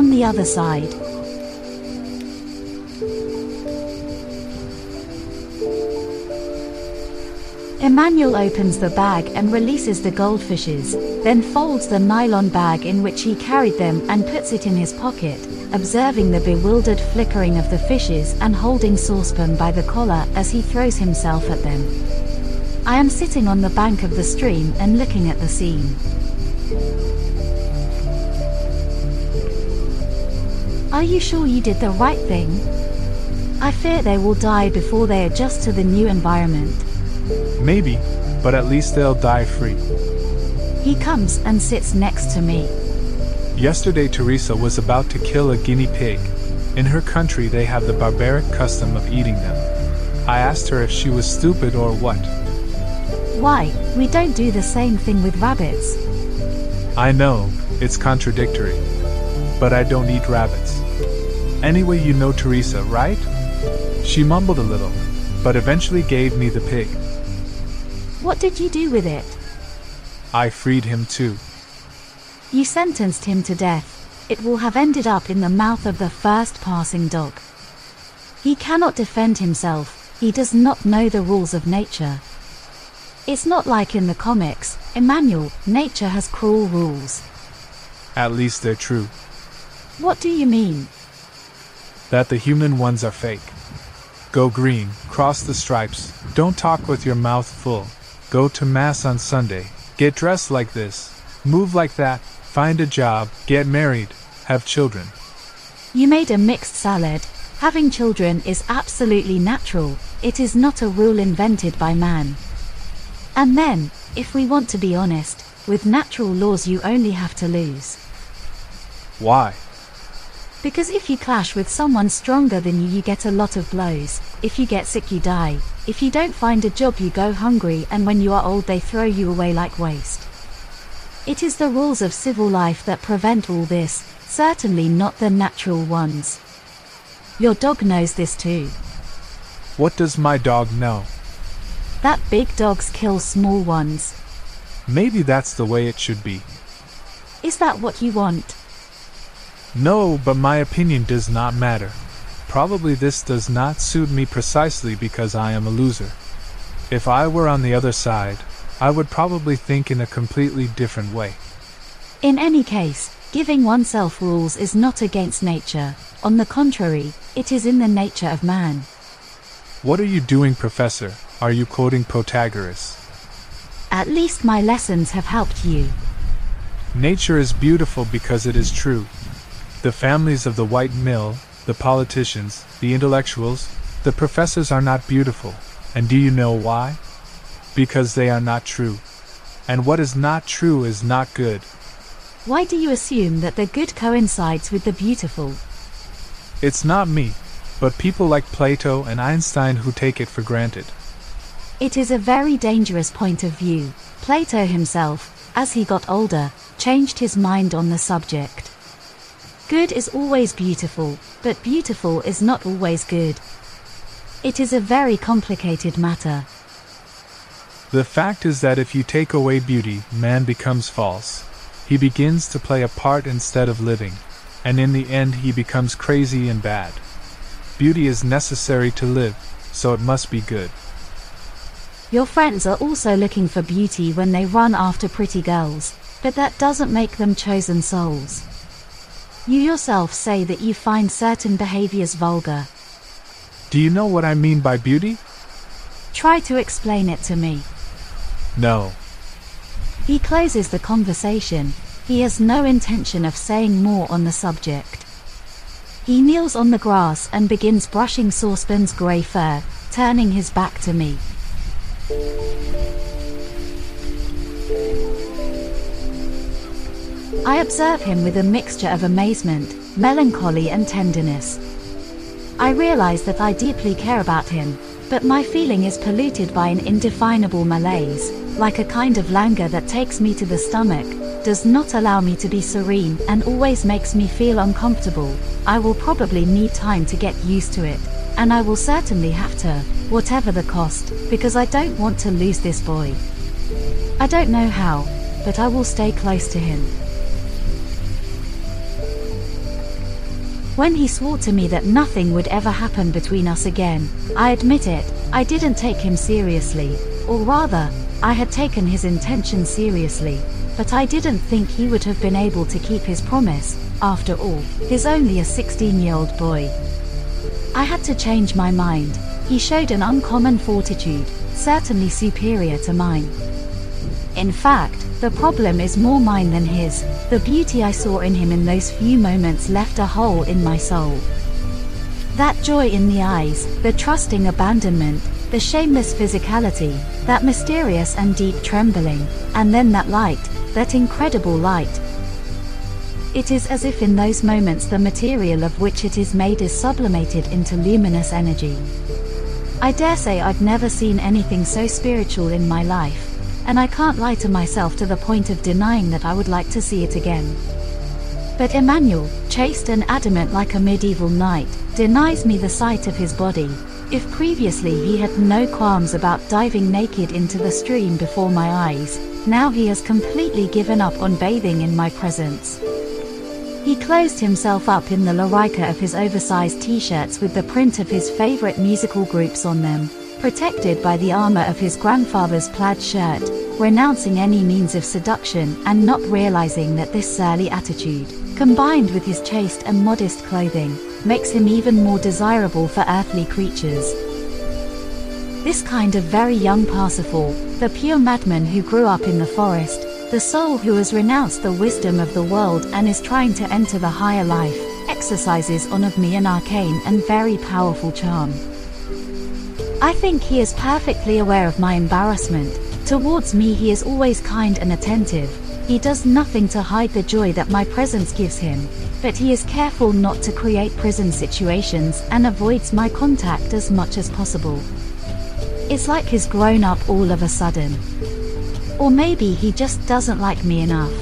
on the other side. Emmanuel opens the bag and releases the goldfishes, then folds the nylon bag in which he carried them and puts it in his pocket, observing the bewildered flickering of the fishes and holding Saucepan by the collar as he throws himself at them. I am sitting on the bank of the stream and looking at the scene. Are you sure you did the right thing? I fear they will die before they adjust to the new environment. Maybe, but at least they'll die free. He comes and sits next to me. Yesterday Teresa was about to kill a guinea pig. In her country they have the barbaric custom of eating them. I asked her if she was stupid or what. Why, we don't do the same thing with rabbits. I know, it's contradictory. But I don't eat rabbits. Anyway, you know Teresa, right? She mumbled a little, but eventually gave me the pig. What did you do with it? I freed him too. You sentenced him to death. It will have ended up in the mouth of the first passing dog. He cannot defend himself. He does not know the rules of nature. It's not like in the comics, Emmanuel. Nature has cruel rules. At least they're true. What do you mean? That the human ones are fake. Go green, cross the stripes, don't talk with your mouth full. Go to mass on Sunday, get dressed like this, move like that, find a job, get married, have children. You made a mixed salad. Having children is absolutely natural. It is not a rule invented by man. And then, if we want to be honest, with natural laws you only have to lose. Why? Because if you clash with someone stronger than you, you get a lot of blows. If you get sick, you die. If you don't find a job, you go hungry, and when you are old, they throw you away like waste. It is the rules of civil life that prevent all this, certainly not the natural ones. Your dog knows this too. What does my dog know? That big dogs kill small ones. Maybe that's the way it should be. Is that what you want? No, but my opinion does not matter. Probably this does not suit me precisely because I am a loser. If I were on the other side, I would probably think in a completely different way. In any case, giving oneself rules is not against nature. On the contrary, it is in the nature of man. What are you doing, Professor? Are you quoting Protagoras? At least my lessons have helped you. Nature is beautiful because it is true. The families of the white mill, the politicians, the intellectuals, the professors are not beautiful. And do you know why? Because they are not true. And what is not true is not good. Why do you assume that the good coincides with the beautiful? It's not me, but people like Plato and Einstein who take it for granted. It is a very dangerous point of view. Plato himself, as he got older, changed his mind on the subject. Good is always beautiful, but beautiful is not always good. It is a very complicated matter. The fact is that if you take away beauty, man becomes false. He begins to play a part instead of living, and in the end he becomes crazy and bad. Beauty is necessary to live, so it must be good. Your friends are also looking for beauty when they run after pretty girls, but that doesn't make them chosen souls. You yourself say that you find certain behaviors vulgar. Do you know what I mean by beauty? Try to explain it to me. No. He closes the conversation. He has no intention of saying more on the subject. He kneels on the grass and begins brushing Saucepan's gray fur, turning his back to me. I observe him with a mixture of amazement, melancholy and tenderness. I realize that I deeply care about him, but my feeling is polluted by an indefinable malaise, like a kind of languor that takes me to the stomach, does not allow me to be serene and always makes me feel uncomfortable. I will probably need time to get used to it, and I will certainly have to, whatever the cost, because I don't want to lose this boy. I don't know how, but I will stay close to him. When he swore to me that nothing would ever happen between us again, I admit it, I didn't take him seriously, or rather, I had taken his intention seriously, but I didn't think he would have been able to keep his promise. After all, he's only a 16-year-old boy. I had to change my mind. He showed an uncommon fortitude, certainly superior to mine. In fact, the problem is more mine than his. The beauty I saw in him in those few moments left a hole in my soul. That joy in the eyes, the trusting abandonment, the shameless physicality, that mysterious and deep trembling, and then that light, that incredible light. It is as if in those moments the material of which it is made is sublimated into luminous energy. I dare say I'd never seen anything so spiritual in my life. And I can't lie to myself to the point of denying that I would like to see it again. But Emmanuel, chaste and adamant like a medieval knight, denies me the sight of his body. If previously he had no qualms about diving naked into the stream before my eyes, now he has completely given up on bathing in my presence. He closed himself up in the lorica of his oversized t-shirts with the print of his favorite musical groups on them, protected by the armor of his grandfather's plaid shirt, renouncing any means of seduction and not realizing that this surly attitude, combined with his chaste and modest clothing, makes him even more desirable for earthly creatures. This kind of very young Parsifal, the pure madman who grew up in the forest, the soul who has renounced the wisdom of the world and is trying to enter the higher life, exercises on of me an arcane and very powerful charm. I think he is perfectly aware of my embarrassment. Towards me he is always kind and attentive. He does nothing to hide the joy that my presence gives him, but he is careful not to create prison situations and avoids my contact as much as possible. It's like he's grown up all of a sudden. Or maybe he just doesn't like me enough.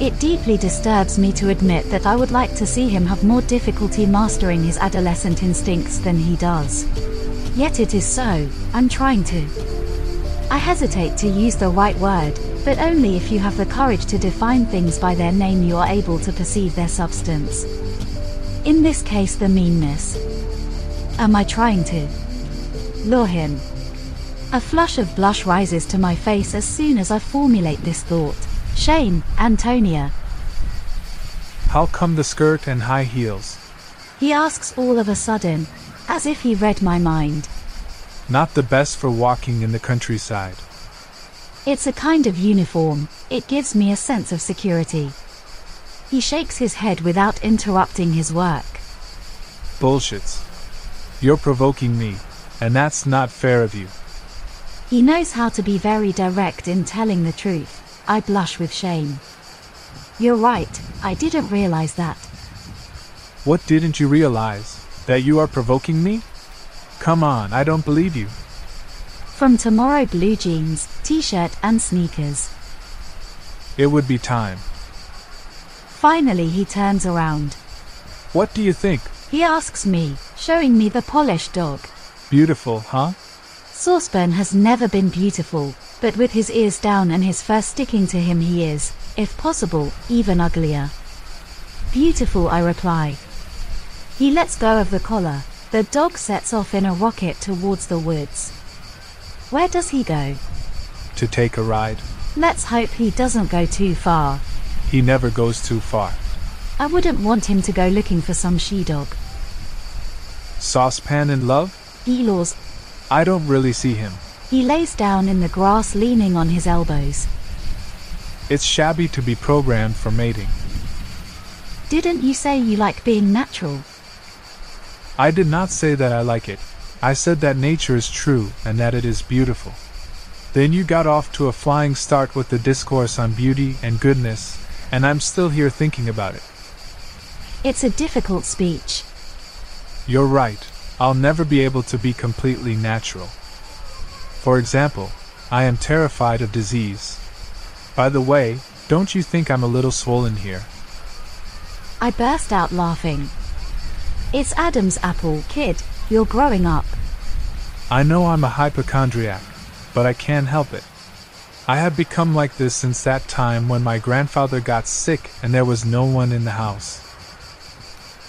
It deeply disturbs me to admit that I would like to see him have more difficulty mastering his adolescent instincts than he does. Yet it is so, I'm trying to. I hesitate to use the right word, but only if you have the courage to define things by their name you are able to perceive their substance. In this case the meanness. Am I trying to lure him? A flush of blush rises to my face as soon as I formulate this thought. Shame, Antonia. How come the skirt and high heels? He asks all of a sudden, as if he read my mind. Not the best for walking in the countryside. It's a kind of uniform. It gives me a sense of security. He shakes his head without interrupting his work. Bullshits. You're provoking me, and that's not fair of you. He knows how to be very direct in telling the truth. I blush with shame. You're right, I didn't realize that. What didn't you realize? That you are provoking me? Come on, I don't believe you. From tomorrow, blue jeans, t-shirt and sneakers. It would be time. Finally he turns around. What do you think? He asks me, showing me the polished dog. Beautiful, huh? Saucepan has never been beautiful, but with his ears down and his fur sticking to him he is, if possible, even uglier. Beautiful, I reply. He lets go of the collar. The dog sets off in a rocket towards the woods. Where does he go? To take a ride. Let's hope he doesn't go too far. He never goes too far. I wouldn't want him to go looking for some she-dog. Saucepan in love? He lures. I don't really see him. He lays down in the grass leaning on his elbows. It's shabby to be programmed for mating. Didn't you say you like being natural? I did not say that I like it. I said that nature is true and that it is beautiful. Then you got off to a flying start with the discourse on beauty and goodness, and I'm still here thinking about it. It's a difficult speech. You're right. I'll never be able to be completely natural. For example, I am terrified of disease. By the way, don't you think I'm a little swollen here? I burst out laughing. It's Adam's apple, kid. You're growing up. I know I'm a hypochondriac, but I can't help it. I have become like this since that time when my grandfather got sick and there was no one in the house.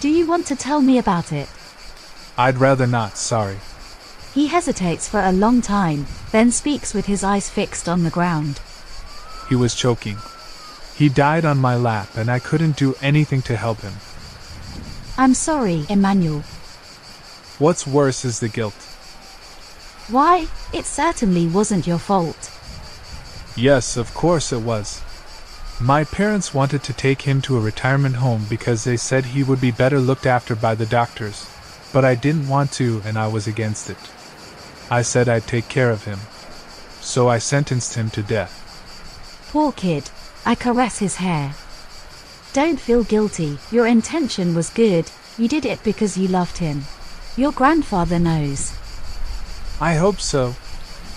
Do you want to tell me about it? I'd rather not, sorry. He hesitates for a long time, then speaks with his eyes fixed on the ground. He was choking. He died on my lap and I couldn't do anything to help him. I'm sorry, Emmanuel. What's worse is the guilt. Why, it certainly wasn't your fault. Yes, of course it was. My parents wanted to take him to a retirement home because they said he would be better looked after by the doctors, but I didn't want to and I was against it. I said I'd take care of him. So I sentenced him to death. Poor kid. I caress his hair. Don't feel guilty. Your intention was good. You did it because you loved him. Your grandfather knows. I hope so.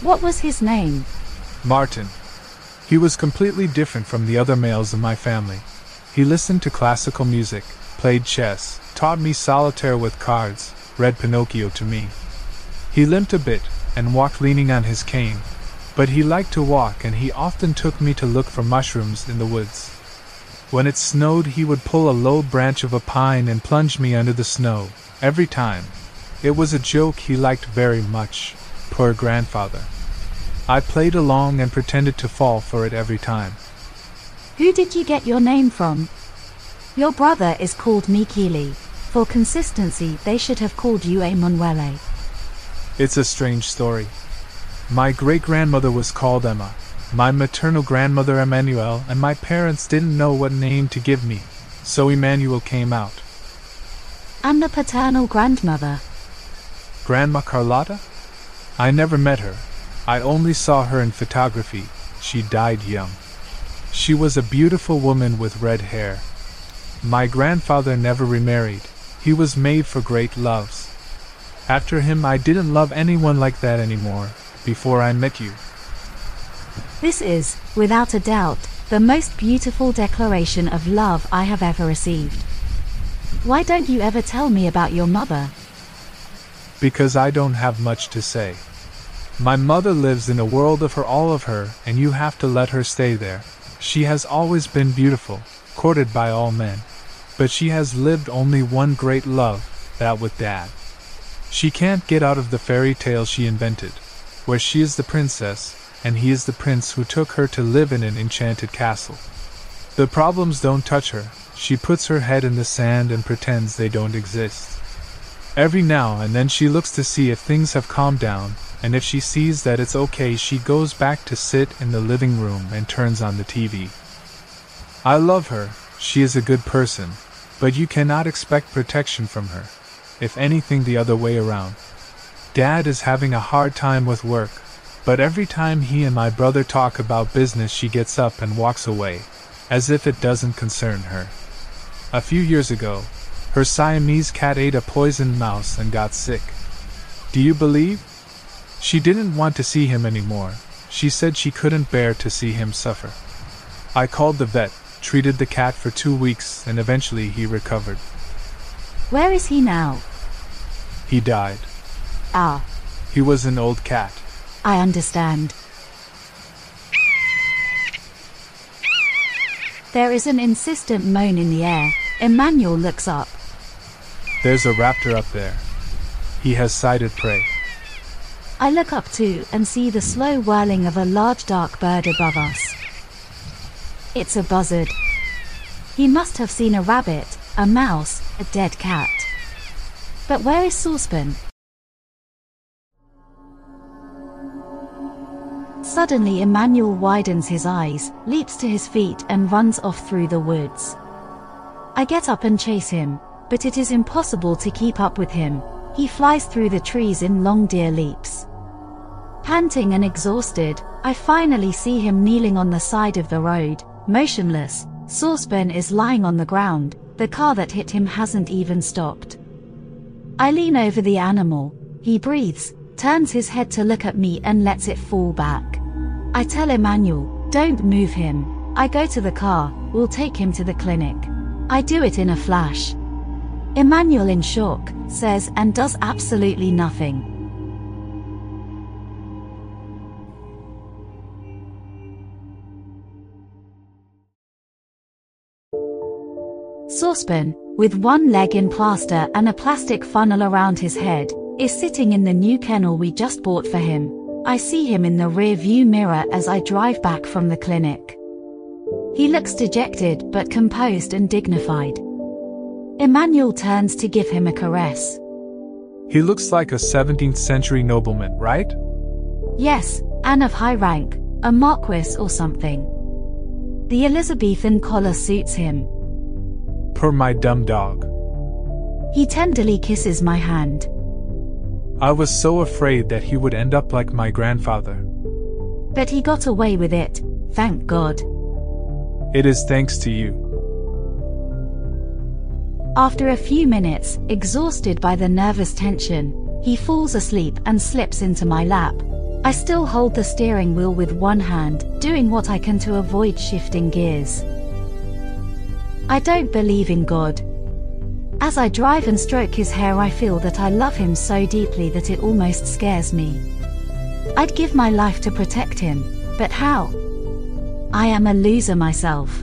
What was his name? Martin. He was completely different from the other males in my family. He listened to classical music, played chess, taught me solitaire with cards, read Pinocchio to me. He limped a bit and walked leaning on his cane. But he liked to walk and he often took me to look for mushrooms in the woods. When it snowed he would pull a low branch of a pine and plunge me under the snow, every time. It was a joke he liked very much, poor grandfather. I played along and pretended to fall for it every time. Who did you get your name from? Your brother is called Mikili. For consistency they should have called you Emmanuel. It's a strange story. My great-grandmother was called Emma, my maternal grandmother Emmanuel, and my parents didn't know what name to give me, so Emmanuel came out. And the paternal grandmother? Grandma Carlotta? I never met her. I only saw her in photography. She died young. She was a beautiful woman with red hair. My grandfather never remarried. He was made for great loves. After him, I didn't love anyone like that anymore. Before I met you. This is, without a doubt, the most beautiful declaration of love I have ever received. Why don't you ever tell me about your mother? Because I don't have much to say. My mother lives in a world of her all of her, and you have to let her stay there. She has always been beautiful, courted by all men, but she has lived only one great love, that with Dad. She can't get out of the fairy tale she invented, where she is the princess, and he is the prince who took her to live in an enchanted castle. The problems don't touch her. She puts her head in the sand and pretends they don't exist. Every now and then she looks to see if things have calmed down, and if she sees that it's okay, she goes back to sit in the living room and turns on the TV. I love her. She is a good person, but you cannot expect protection from her. If anything, the other way around. Dad is having a hard time with work, but every time he and my brother talk about business she gets up and walks away, as if it doesn't concern her. A few years ago, her Siamese cat ate a poisoned mouse and got sick. Do you believe? She didn't want to see him anymore. She said she couldn't bear to see him suffer. I called the vet, treated the cat for 2 weeks, and eventually he recovered. Where is he now? He died. Ah. He was an old cat. I understand. There is an insistent moan in the air. Emmanuel looks up. There's a raptor up there. He has sighted prey. I look up too and see the slow whirling of a large dark bird above us. It's a buzzard. He must have seen a rabbit, a mouse, a dead cat. But where is Saucepan? Suddenly Emmanuel widens his eyes, leaps to his feet and runs off through the woods. I get up and chase him, but it is impossible to keep up with him. He flies through the trees in long deer leaps. Panting and exhausted, I finally see him kneeling on the side of the road, motionless. Saucepan is lying on the ground. The car that hit him hasn't even stopped. I lean over the animal. He breathes, turns his head to look at me and lets it fall back. I tell Emmanuel, don't move him. I go to the car, we'll take him to the clinic. I do it in a flash. Emmanuel, in shock, says and does absolutely nothing. Saucepan, with one leg in plaster and a plastic funnel around his head, is sitting in the new kennel we just bought for him. I see him in the rear view mirror as I drive back from the clinic. He looks dejected but composed and dignified. Emmanuel turns to give him a caress. He looks like a 17th century nobleman, right? Yes, and of high rank, a marquis or something. The Elizabethan collar suits him. Per my dumb dog. He tenderly kisses my hand. I was so afraid that he would end up like my grandfather. But he got away with it, thank God. It is thanks to you. After a few minutes, exhausted by the nervous tension, he falls asleep and slips into my lap. I still hold the steering wheel with one hand, doing what I can to avoid shifting gears. I don't believe in God. As I drive and stroke his hair, I feel that I love him so deeply that it almost scares me. I'd give my life to protect him, but how? I am a loser myself.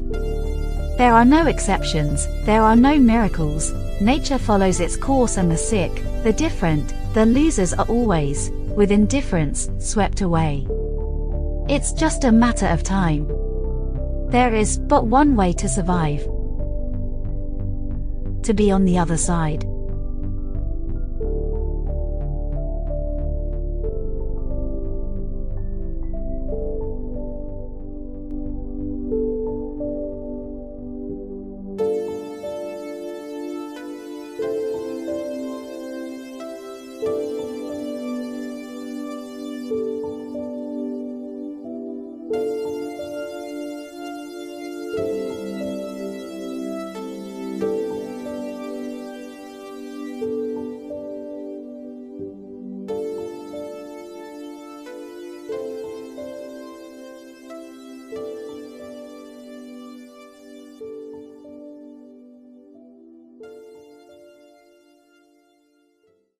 There are no exceptions, there are no miracles, nature follows its course and the sick, the different, the losers are always, with indifference, swept away. It's just a matter of time. There is but one way to survive. To be on the other side.